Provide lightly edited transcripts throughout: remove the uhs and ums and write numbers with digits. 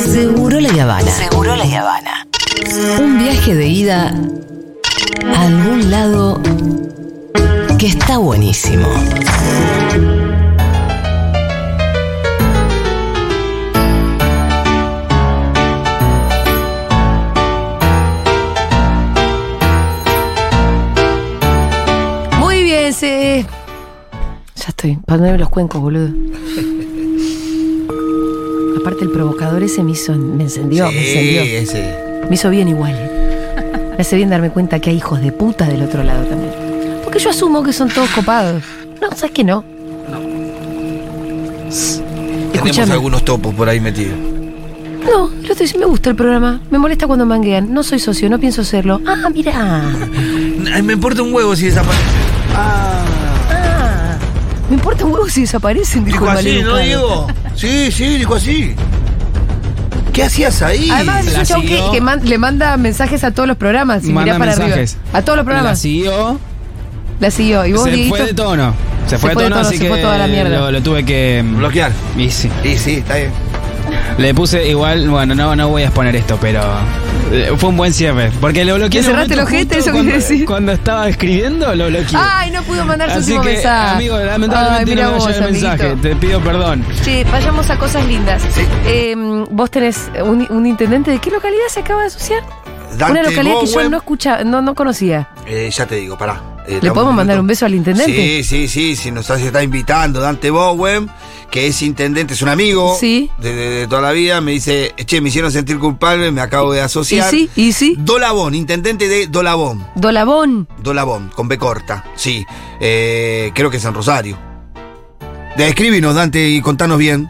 Segurola y Habana. Segurola y Habana. Un viaje de ida a algún lado que está buenísimo. Muy bien, sí. Ya estoy, ponerme los cuencos, boludo. Aparte el provocador ese me encendió. Ese. Me hizo bien igual. Me hace bien darme cuenta que hay hijos de puta del otro lado también. Porque yo asumo que son todos copados. No, ¿sabes qué no? No. Tenemos algunos topos por ahí metidos. No, yo te digo, me gusta el programa. Me molesta cuando manguean. No soy socio, no pienso serlo. Ah, mirá. Me importa un huevo si desaparecen. Ah. Me importa un huevo si desaparecen. Dijo así, ¿no, Diego? Sí, dijo así. ¿Qué hacías ahí? Además, es un show que le manda mensajes a todos los programas. Y manda mirá para mensajes. Arriba. A todos los programas. La siguió. ¿Y vos, Dieguito? Se fue de tono, así que toda la mierda. Lo tuve que... bloquear. Y sí, está bien. Le puse igual... Bueno, no voy a exponer esto, pero... Fue un buen cierre. Porque lo bloqueé... ¿Le cerraste los gestos? ¿Eso quiere decir? Cuando estaba escribiendo, lo bloqueé. ¡Ay, no pudo mandar su último mensaje! Amigo, lamentablemente no voy a llegar el mensaje. Te pido perdón. Che, vayamos a cosas lindas. Sí. Vos tenés un intendente... ¿De qué localidad se acaba de asociar? Una localidad que yo no conocía. Ya te digo, pará. ¿Le podemos mandar un beso al intendente? Sí, nos está invitando Dante Bowen, que es intendente, es un amigo de toda la vida. Me dice, che, me hicieron sentir culpable, me acabo de asociar. ¿Y sí? Dolavon, intendente de Dolavon. Dolavon, con B corta, sí. Creo que es en Rosario. Escríbenos, Dante, y contanos bien.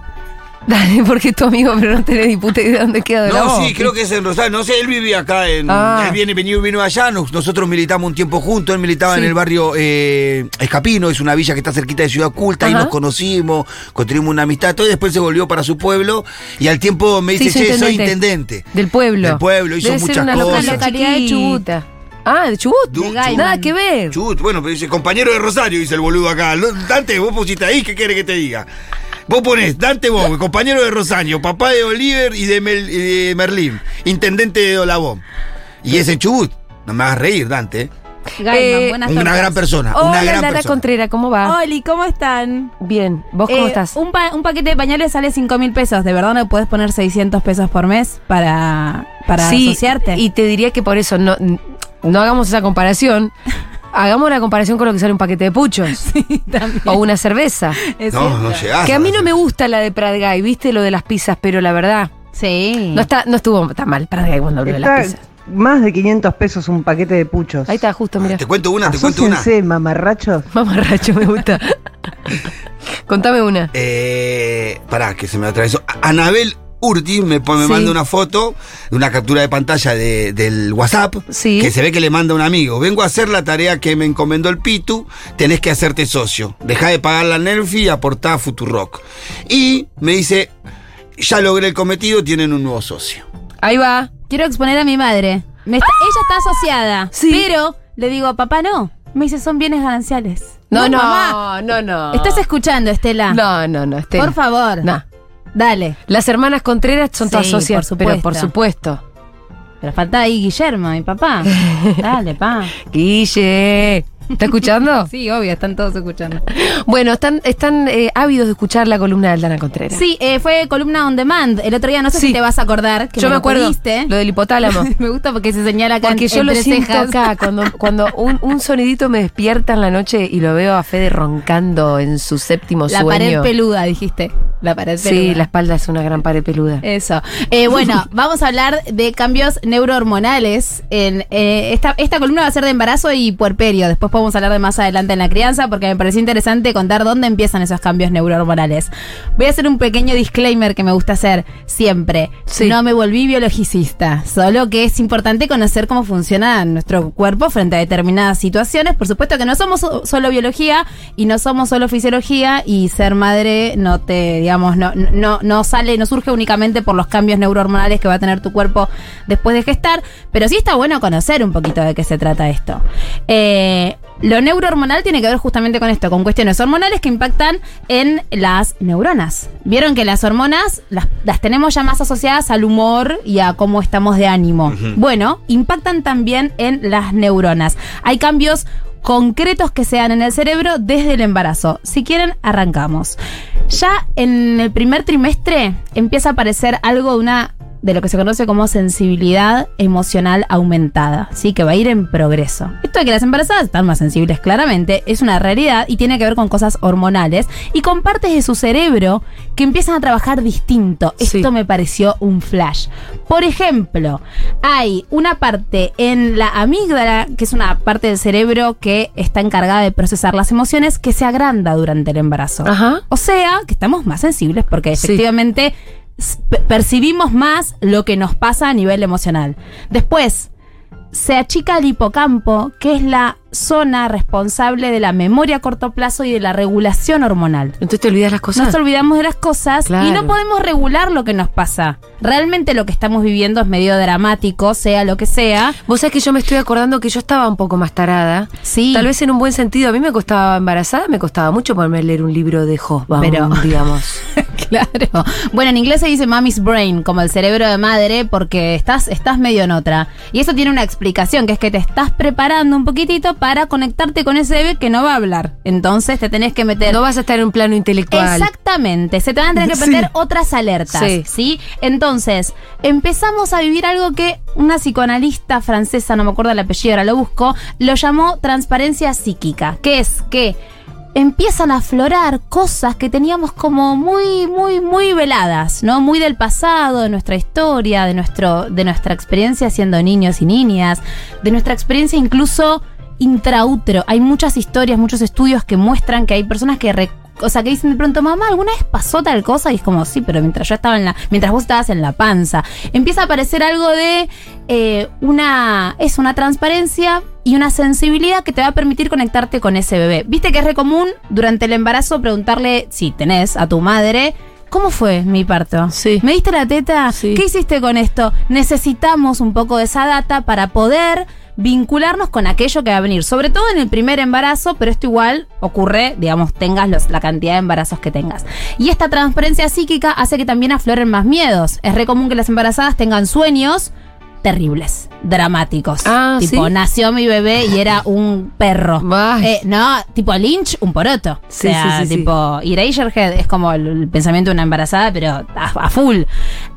Dale, porque es tu amigo, pero no tenés ni puta idea de dónde queda Dolavon. No, sí, creo que es en Rosario. No sé, él vivía acá en... Él vino allá. Nosotros militamos un tiempo juntos. Él militaba en el barrio Escapino. Es una villa que está cerquita de Ciudad Oculta. Ahí nos conocimos, construimos una amistad. Todo y después se volvió para su pueblo. Y al tiempo me dice, soy intendente. Del pueblo, hizo debe muchas ser una cosas. La localidad de Chubut. Ah, de Chubut. Nada que ver. Chubut, bueno, pero dice, compañero de Rosario, dice el boludo acá. Dante, vos pusiste ahí, ¿qué querés que te diga? Vos ponés Dante Bowen, compañero de Rosario, papá de Oliver y de Merlín, intendente de Dolavon. Y es en Chubut. No me vas a reír, Dante. Gaiman, buenas tardes. Una gran persona. Hola, Aldana Contreras, ¿cómo va? Oli, ¿cómo están? Bien, ¿vos cómo estás? Un paquete de pañales sale 5.000 pesos. ¿De verdad no podés poner 600 pesos por mes para asociarte? Y te diría que por eso no hagamos esa comparación. Hagamos la comparación con lo que sale un paquete de puchos. Sí, también. O una cerveza. No llegás. Que a mí no me gusta la de Prat-Gay, viste lo de las pizzas, pero la verdad. Sí. No estuvo tan mal Prat-Gay cuando abrió las pizzas. Más de 500 pesos un paquete de puchos. Ahí está, justo, mira. Te cuento una. Asóciense, mamarrachos. Mamarracho, me gusta. Contame una. Pará, que se me atravesó. Anabel Urti me manda una foto, una captura de pantalla del WhatsApp, que se ve que le manda un amigo. Vengo a hacer la tarea que me encomendó el Pitu, tenés que hacerte socio. Dejá de pagar la Nerfi y aportá a Futurock. Y me dice, ya logré el cometido, tienen un nuevo socio. Ahí va. Quiero exponer a mi madre. Ella está asociada, pero le digo a papá no. Me dice, son bienes gananciales. No, mamá. ¿Estás escuchando, Estela? No, Estela. Por favor. No. Dale. Las hermanas Contreras son todas socias, por supuesto. Pero falta ahí Guillermo, mi papá. Dale, pa. Guille. ¿Está escuchando? Sí, obvio, están todos escuchando. Bueno, están ávidos de escuchar la columna de Aldana Contreras. Sí, fue columna on demand. El otro día, no sé si te vas a acordar. Que yo me acuerdo, lo del hipotálamo. Me gusta porque se señala acá. Porque yo lo siento acá, cuando un sonidito me despierta en la noche y lo veo a Fede roncando en su séptimo sueño. La pared peluda, dijiste. La pared peluda. Sí, la espalda es una gran pared peluda. Eso. Bueno, vamos a hablar de cambios neurohormonales. Esta columna va a ser de embarazo y puerperio. Después vamos a hablar de más adelante en la crianza, porque me pareció interesante contar dónde empiezan esos cambios neurohormonales. Voy a hacer un pequeño disclaimer que me gusta hacer siempre. Sí. No me volví biologicista, solo que es importante conocer cómo funciona nuestro cuerpo frente a determinadas situaciones. Por supuesto que no somos solo biología y no somos solo fisiología, y ser madre no te, digamos, no surge únicamente por los cambios neurohormonales que va a tener tu cuerpo después de gestar, pero sí está bueno conocer un poquito de qué se trata esto. Lo neurohormonal tiene que ver justamente con esto, con cuestiones hormonales que impactan en las neuronas. Vieron que las hormonas las tenemos ya más asociadas al humor y a cómo estamos de ánimo. Uh-huh. Bueno, impactan también en las neuronas. Hay cambios concretos que se dan en el cerebro desde el embarazo. Si quieren, arrancamos. Ya en el primer trimestre empieza a aparecer algo de una... de lo que se conoce como sensibilidad emocional aumentada, ¿sí? Que va a ir en progreso. Esto de que las embarazadas están más sensibles, claramente, es una realidad y tiene que ver con cosas hormonales y con partes de su cerebro que empiezan a trabajar distinto. Sí. Esto me pareció un flash. Por ejemplo, hay una parte en la amígdala, que es una parte del cerebro que está encargada de procesar las emociones, que se agranda durante el embarazo. Ajá. O sea, que estamos más sensibles porque efectivamente... sí. Percibimos más lo que nos pasa a nivel emocional. Después, se achica el hipocampo, que es la zona responsable de la memoria a corto plazo y de la regulación hormonal. Entonces te olvidas las cosas. Nos olvidamos de las cosas, claro. Y no podemos regular lo que nos pasa. Realmente lo que estamos viviendo es medio dramático, sea lo que sea. Vos sabés que yo me estoy acordando que yo estaba un poco más tarada. Sí. Tal vez en un buen sentido. A mí me costaba, embarazada, me costaba mucho ponerme a leer un libro de Hobsbawm, pero digamos. Claro. Bueno, en inglés se dice mommy's brain, como el cerebro de madre, porque estás medio en otra. Y eso tiene una explicación, que es que te estás preparando un poquitito para conectarte con ese bebé que no va a hablar. Entonces te tenés que meter... no vas a estar en un plano intelectual. Exactamente. Se te van a tener que meter otras alertas. Sí. Entonces, empezamos a vivir algo que una psicoanalista francesa, no me acuerdo el apellido, ahora lo busco, lo llamó transparencia psíquica. Que es que empiezan a aflorar cosas que teníamos como muy, muy, muy veladas, ¿no? Muy del pasado, de nuestra historia, de nuestra experiencia siendo niños y niñas, de nuestra experiencia incluso... intraútero. Hay muchas historias, muchos estudios que muestran que hay personas que que dicen de pronto, mamá, ¿alguna vez pasó tal cosa? Y es como, sí, pero mientras vos estabas en la panza. Empieza a aparecer algo de una transparencia y una sensibilidad que te va a permitir conectarte con ese bebé. Viste que es re común durante el embarazo preguntarle, si tenés a tu madre, ¿cómo fue mi parto? Sí. ¿Me diste la teta? Sí. ¿Qué hiciste con esto? Necesitamos un poco de esa data para poder vincularnos con aquello que va a venir, sobre todo en el primer embarazo, pero esto igual ocurre, digamos, tengas la cantidad de embarazos que tengas. Y esta transparencia psíquica hace que también afloren más miedos. Es re común que las embarazadas tengan sueños terribles, dramáticos. ¿Sí? Nació mi bebé y era un perro. Tipo Lynch, un poroto. Sí. Eraserhead es como el pensamiento de una embarazada, pero a full.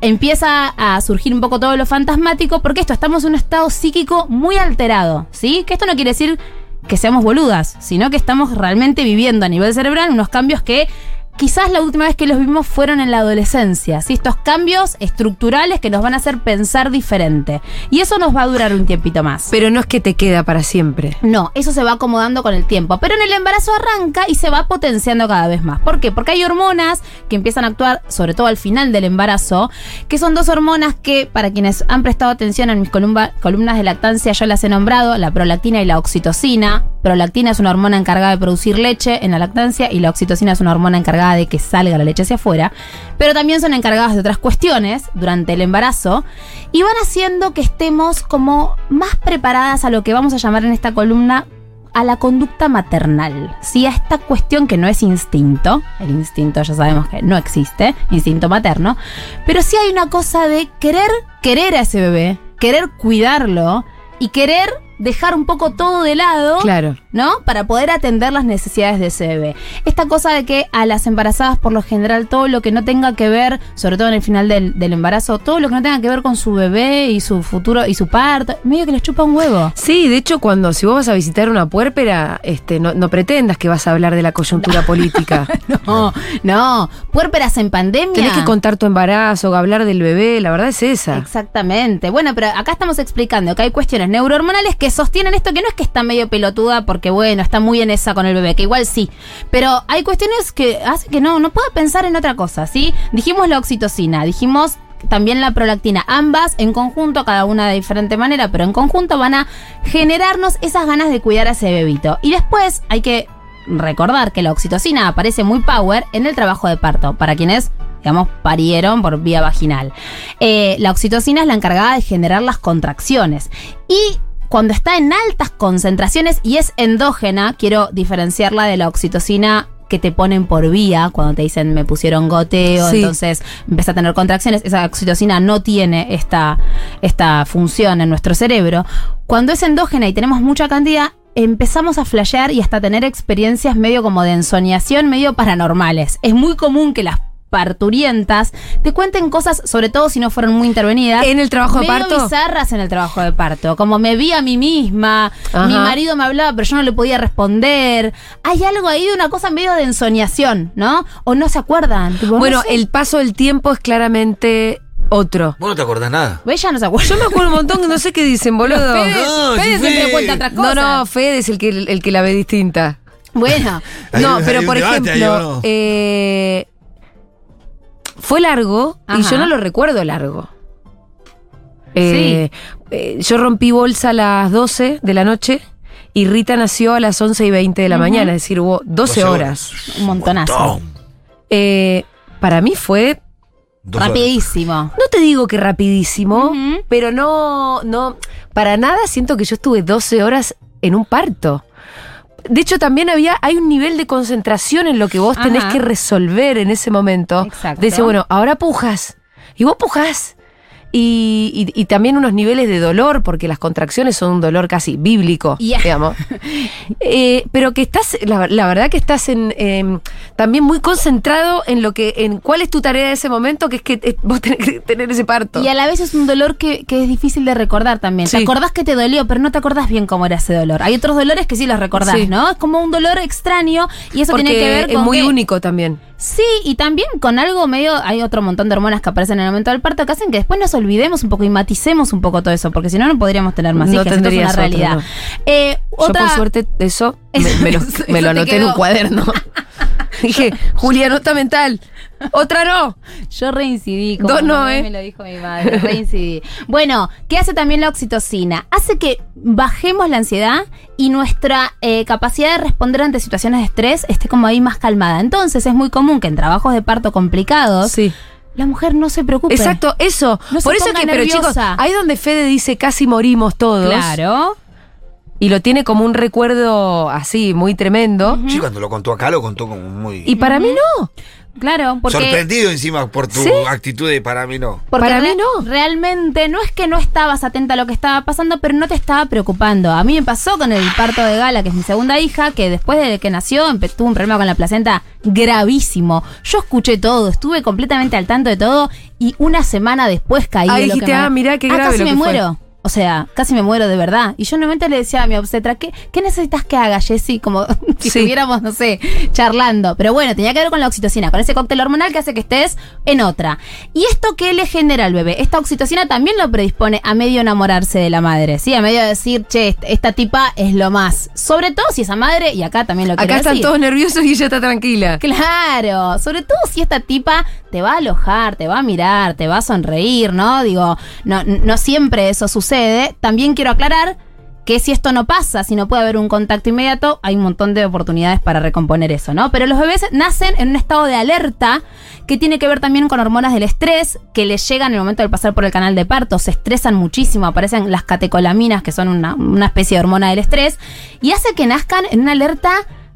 Empieza a surgir un poco todo lo fantasmático, porque estamos en un estado psíquico muy alterado, ¿sí? Que esto no quiere decir que seamos boludas, sino que estamos realmente viviendo a nivel cerebral unos cambios que... quizás la última vez que los vimos fueron en la adolescencia, ¿sí? Estos cambios estructurales que nos van a hacer pensar diferente. Y eso nos va a durar un tiempito más. Pero no es que te queda para siempre. No, eso se va acomodando con el tiempo. Pero en el embarazo arranca y se va potenciando cada vez más. ¿Por qué? Porque hay hormonas que empiezan a actuar, sobre todo al final del embarazo, que son dos hormonas que, para quienes han prestado atención en mis columnas de lactancia, yo las he nombrado, la prolactina y la oxitocina. Prolactina es una hormona encargada de producir leche en la lactancia y la oxitocina es una hormona encargada de que salga la leche hacia afuera, pero también son encargadas de otras cuestiones durante el embarazo y van haciendo que estemos como más preparadas a lo que vamos a llamar en esta columna a la conducta maternal, ¿sí? A esta cuestión que no es instinto, el instinto ya sabemos que no existe, instinto materno, pero sí hay una cosa de querer a ese bebé, querer cuidarlo y querer dejar un poco todo de lado, claro, ¿no? Para poder atender las necesidades de ese bebé. Esta cosa de que a las embarazadas, por lo general, todo lo que no tenga que ver, sobre todo en el final del embarazo, todo lo que no tenga que ver con su bebé y su futuro y su parto, medio que les chupa un huevo. Sí, de hecho, si vos vas a visitar una puérpera, no pretendas que vas a hablar de la coyuntura política. No, puérperas en pandemia. Tenés que contar tu embarazo, hablar del bebé, la verdad es esa. Exactamente. Bueno, pero acá estamos explicando que hay cuestiones neurohormonales que sostienen esto, que no es que está medio pelotuda porque bueno, está muy en esa con el bebé, que igual sí, pero hay cuestiones que hacen que no pueda pensar en otra cosa, ¿sí? Dijimos la oxitocina, dijimos también la prolactina, ambas en conjunto, cada una de diferente manera, pero en conjunto van a generarnos esas ganas de cuidar a ese bebito. Y después hay que recordar que la oxitocina aparece muy power en el trabajo de parto, para quienes, digamos, parieron por vía vaginal. La oxitocina es la encargada de generar las contracciones y cuando está en altas concentraciones y es endógena, quiero diferenciarla de la oxitocina que te ponen por vía, cuando te dicen me pusieron goteo, sí, entonces empezás a tener contracciones. Esa oxitocina no tiene esta función en nuestro cerebro. Cuando es endógena y tenemos mucha cantidad, empezamos a flashear y hasta tener experiencias medio como de ensoñación, medio paranormales. Es muy común que las parturientas te cuenten cosas, sobre todo si no fueron muy intervenidas. ¿En el trabajo de parto? Medio bizarras en el trabajo de parto. Como me vi a mí misma, ajá, mi marido me hablaba pero yo no le podía responder. Hay algo ahí de una cosa medio de ensoñación, ¿no? O no se acuerdan. Tipo, bueno, no sé, el paso del tiempo es claramente otro. ¿Vos no te acordás nada? Ella no se acuerda. Yo me acuerdo un montón, no sé qué dicen, boludo. Fede siempre cuenta otras cosas. No, Fede es el que la ve distinta. Bueno, no, pero por ejemplo, fue largo, ajá, y yo no lo recuerdo largo. Sí. Yo rompí bolsa a las 12 de la noche y Rita nació a las 11:20 de la mañana, es decir, hubo 12 horas. Un montonazo. Para mí fue rapidísimo. No te digo que rapidísimo, pero no, para nada siento que yo estuve 12 horas en un parto. De hecho, también hay un nivel de concentración en lo que vos tenés que resolver en ese momento. Exacto. Dice, bueno, ahora pujas. Y vos pujás. Y también unos niveles de dolor, porque las contracciones son un dolor casi bíblico, digamos. Pero que estás, la verdad que estás también muy concentrado en cuál es tu tarea de ese momento, que es que vos tenés que tener ese parto. Y a la vez es un dolor que es difícil de recordar también. Sí. Te acordás que te dolió, pero no te acordás bien cómo era ese dolor. Hay otros dolores que sí los recordás, sí, ¿no? Es como un dolor extraño y eso porque tiene que ver con... es muy único también. Sí, y también con algo medio... hay otro montón de hormonas que aparecen en el momento del parto que hacen que después nos olvidemos un poco y maticemos un poco todo eso, porque si no, no podríamos tener más hijas. No tendría eso, realidad. Yo, por suerte, me lo anoté en un cuaderno. Dije, Julia, nota mental. Otra no. Yo reincidí. Como me lo dijo mi madre, reincidí. Bueno, ¿qué hace también la oxitocina? Hace que bajemos la ansiedad y nuestra capacidad de responder ante situaciones de estrés esté como ahí más calmada. Entonces es muy común que en trabajos de parto complicados... sí, la mujer no se preocupe. Exacto, eso. No por eso que, nerviosa. Pero chicos, ahí donde Fede dice casi morimos todos. Claro. Y lo tiene como un recuerdo así, muy tremendo. Sí, cuando lo contó acá, lo contó como muy... y para mí no. Claro, porque... sorprendido encima por tu actitud de para mí no. Porque para mí no. Realmente no es que no estabas atenta a lo que estaba pasando, pero no te estaba preocupando. A mí me pasó con el parto de Gala, que es mi segunda hija, que después de que nació tuvo un problema con la placenta gravísimo. Yo escuché todo, estuve completamente al tanto de todo y una semana después caí. Ahí dijiste, mirá qué grave. Casi me muero. O sea, casi me muero de verdad. Y yo normalmente le decía a mi obstetra, ¿qué necesitas que haga, Jessie? Como si estuviéramos, no sé, charlando. Pero bueno, tenía que ver con la oxitocina, con ese cóctel hormonal que hace que estés en otra. ¿Y esto qué le genera al bebé? Esta oxitocina también lo predispone a medio enamorarse de la madre, ¿sí? A medio decir, che, esta tipa es lo más. Sobre todo si esa madre, y acá también lo quiero decir. Acá están todos nerviosos y ella está tranquila. Claro. Sobre todo si esta tipa te va a alojar, te va a mirar, te va a sonreír, ¿no? Digo, no siempre eso sucede. También quiero aclarar que si esto no pasa, si no puede haber un contacto inmediato, hay un montón de oportunidades para recomponer eso, ¿no? Pero los bebés nacen en un estado de alerta que tiene que ver también con hormonas del estrés que les llegan en el momento del pasar por el canal de parto. Se estresan muchísimo, aparecen las catecolaminas, que son una especie de hormona del estrés, y hace que nazcan en una alerta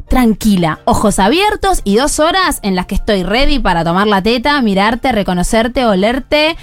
tranquila, ojos abiertos y 2 horas en las que estoy ready para tomar la teta, mirarte, reconocerte, olerte,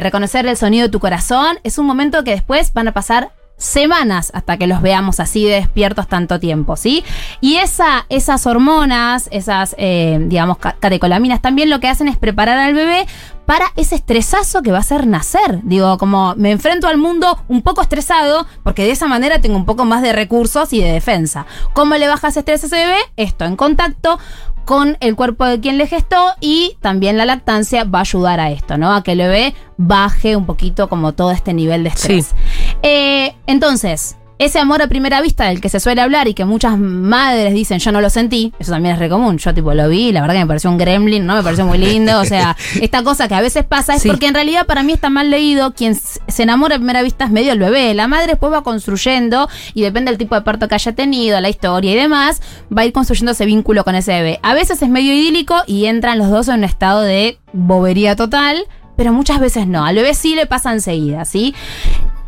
reconocer el sonido de tu corazón. Es un momento que después van a pasar semanas hasta que los veamos así de despiertos tanto tiempo, ¿sí? Y esas hormonas, esas, digamos, catecolaminas también lo que hacen es preparar al bebé para ese estresazo que va a ser nacer. Digo, como me enfrento al mundo un poco estresado, porque de esa manera tengo un poco más de recursos y de defensa. ¿Cómo le baja ese estrés a ese bebé? Esto, en contacto con el cuerpo de quien le gestó, y también la lactancia va a ayudar a esto, ¿no? A que el bebé baje un poquito como todo este nivel de estrés. Sí. Entonces... ese amor a primera vista del que se suele hablar y que muchas madres dicen, yo no lo sentí, eso también es re común. Yo tipo lo vi, la verdad que me pareció un gremlin, ¿no? Me pareció muy lindo. O sea, esta cosa que a veces pasa es porque en realidad para mí está mal leído. Quien se enamora a primera vista es medio el bebé. La madre después va construyendo, y depende del tipo de parto que haya tenido, la historia y demás, va a ir construyendo ese vínculo con ese bebé. A veces es medio idílico y entran los dos en un estado de bobería total, pero muchas veces no. Al bebé sí le pasa enseguida, ¿sí?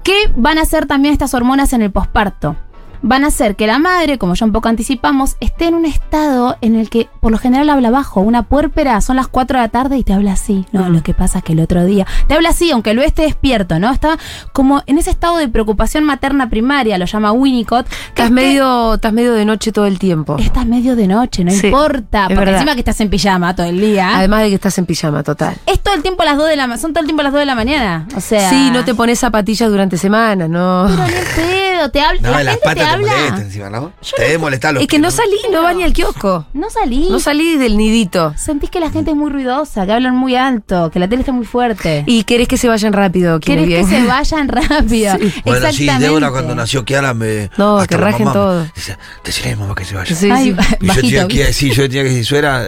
¿Qué van a hacer también estas hormonas en el posparto? Van a hacer que la madre, como ya un poco anticipamos, esté en un estado en el que por lo general habla bajo. Una puérpera, son las 4 de la tarde y te habla así. No, lo que pasa es que el otro día te habla así, aunque lo esté despierto, ¿no? Está como en ese estado de preocupación materna primaria, lo llama Winnicott. Estás medio de noche todo el tiempo. Estás medio de noche, no sí, importa. Porque verdad. Encima que estás en pijama todo el día. Además de que estás en pijama, total. Es todo el tiempo a las 2 de la mañana. Son todo el tiempo a las 2 de la mañana. O sea. Sí, no te pones zapatillas durante semanas, no. Pero no te habla. No, la gente te habla. Molesta encima, ¿no? Te molesta los. Es que no salí, no vas ni al kiosco. No salí del nidito. Sentís que la gente es muy ruidosa, que hablan muy alto, que la tele está muy fuerte. Y querés que se vayan rápido. Querés que se vayan rápido. Sí. Bueno, exactamente. Sí, Débora cuando nació Kiara me. No, que rajen todo. Decirle a mi mamá que se vaya. Sí, ay, sí. Y bajito, yo tenía que decir, suera.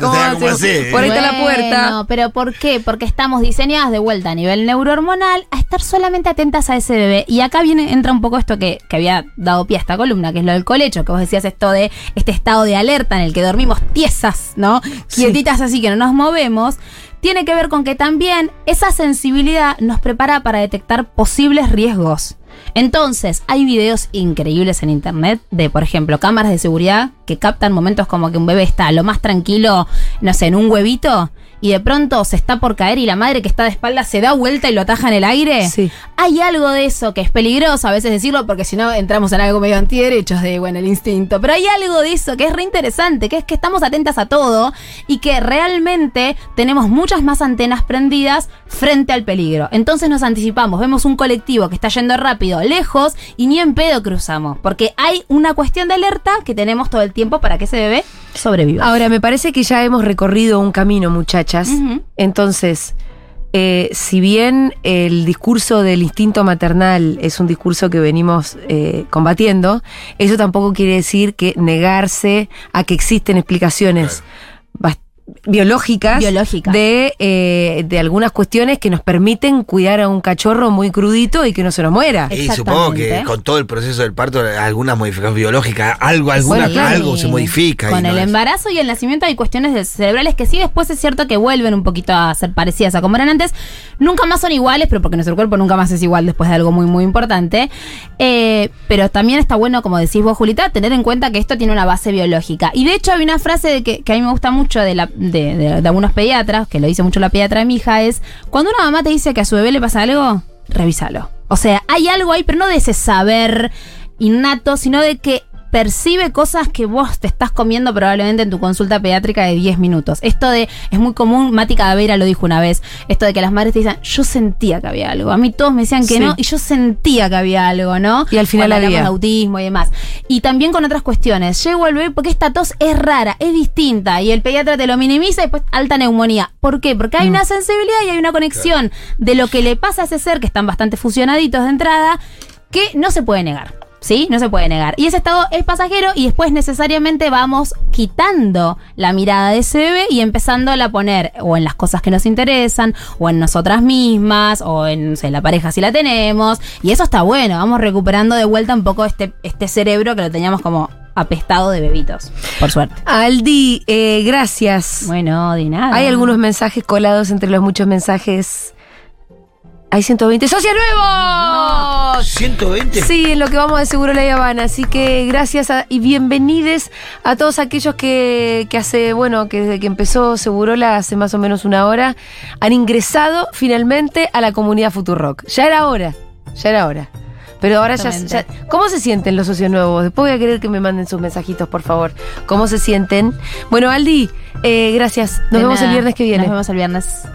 ¿Cómo hacer? Por ahí está la puerta. No, pero ¿por qué? Porque estamos diseñadas de vuelta a nivel neurohormonal a estar solamente atentas a ese bebé. Y acá entra un poco esto que había dado pie a esta columna, que es lo del colecho, que vos decías esto de este estado de alerta en el que dormimos tiesas, ¿no? Quietitas, sí. Así que no nos movemos. Tiene que ver con que también esa sensibilidad nos prepara para detectar posibles riesgos. Entonces, hay videos increíbles en internet de, por ejemplo, cámaras de seguridad que captan momentos como que un bebé está lo más tranquilo, no sé, en un huevito, y de pronto se está por caer y la madre que está de espalda se da vuelta y lo ataja en el aire. Sí. Hay algo de eso que es peligroso a veces decirlo porque si no entramos en algo medio antiderechos de, bueno, el instinto. Pero hay algo de eso que es reinteresante, que es que estamos atentas a todo y que realmente tenemos muchas más antenas prendidas frente al peligro. Entonces nos anticipamos, vemos un colectivo que está yendo rápido, lejos y ni en pedo cruzamos. Porque hay una cuestión de alerta que tenemos todo el tiempo para que ese bebé sobreviva. Ahora, me parece que ya hemos recorrido un camino, muchachas. Uh-huh. Entonces, si bien el discurso del instinto maternal es un discurso que venimos combatiendo, eso tampoco quiere decir que negarse a que existen explicaciones biológicas. De algunas cuestiones que nos permiten cuidar a un cachorro muy crudito y que no se nos muera. Y supongo que con todo el proceso del parto, algunas modificaciones biológicas, algo se modifica. Con el embarazo y el nacimiento hay cuestiones cerebrales que sí, después es cierto que vuelven un poquito a ser parecidas a como eran antes. Nunca más son iguales, pero porque nuestro cuerpo nunca más es igual después de algo muy, muy importante. Pero también está bueno, como decís vos, Julita, tener en cuenta que esto tiene una base biológica. Y de hecho hay una frase que a mí me gusta mucho de algunos pediatras, que lo dice mucho la pediatra de mi hija, es cuando una mamá te dice que a su bebé le pasa algo, revísalo. O sea, hay algo ahí, pero no de ese saber innato, sino de que percibe cosas que vos te estás comiendo probablemente en tu consulta pediátrica de 10 minutos. Esto de, es muy común, Mati Cadavera lo dijo una vez, esto de que las madres te dicen, yo sentía que había algo. A mí todos me decían que sí. No, y yo sentía que había algo, ¿no? Y al final hablamos de autismo y demás. Y también con otras cuestiones. Llego al bebé porque esta tos es rara, es distinta, y el pediatra te lo minimiza y después alta neumonía. ¿Por qué? Porque hay una sensibilidad y hay una conexión de lo que le pasa a ese ser, que están bastante fusionaditos de entrada, que no se puede negar. ¿Sí? No se puede negar. Y ese estado es pasajero y después necesariamente vamos quitando la mirada de ese bebé y empezándola a poner o en las cosas que nos interesan, o en nosotras mismas, o en, no sé, la pareja si la tenemos. Y eso está bueno, vamos recuperando de vuelta un poco este cerebro que lo teníamos como apestado de bebitos, por suerte. Aldi, gracias. Bueno, de nada. Hay algunos mensajes colados entre los muchos mensajes. Hay 120 socios nuevos. ¿120? Sí, en lo que vamos de Segurola y Habana. Así que gracias y bienvenides a todos aquellos que hace, bueno, que desde que empezó Segurola hace más o menos una hora, han ingresado finalmente a la comunidad Futurock. Ya era hora. Pero ahora ya... ¿Cómo se sienten los socios nuevos? Después voy a querer que me manden sus mensajitos, por favor. ¿Cómo se sienten? Bueno, Aldi, gracias. Nos vemos el viernes que viene. Nos vemos el viernes.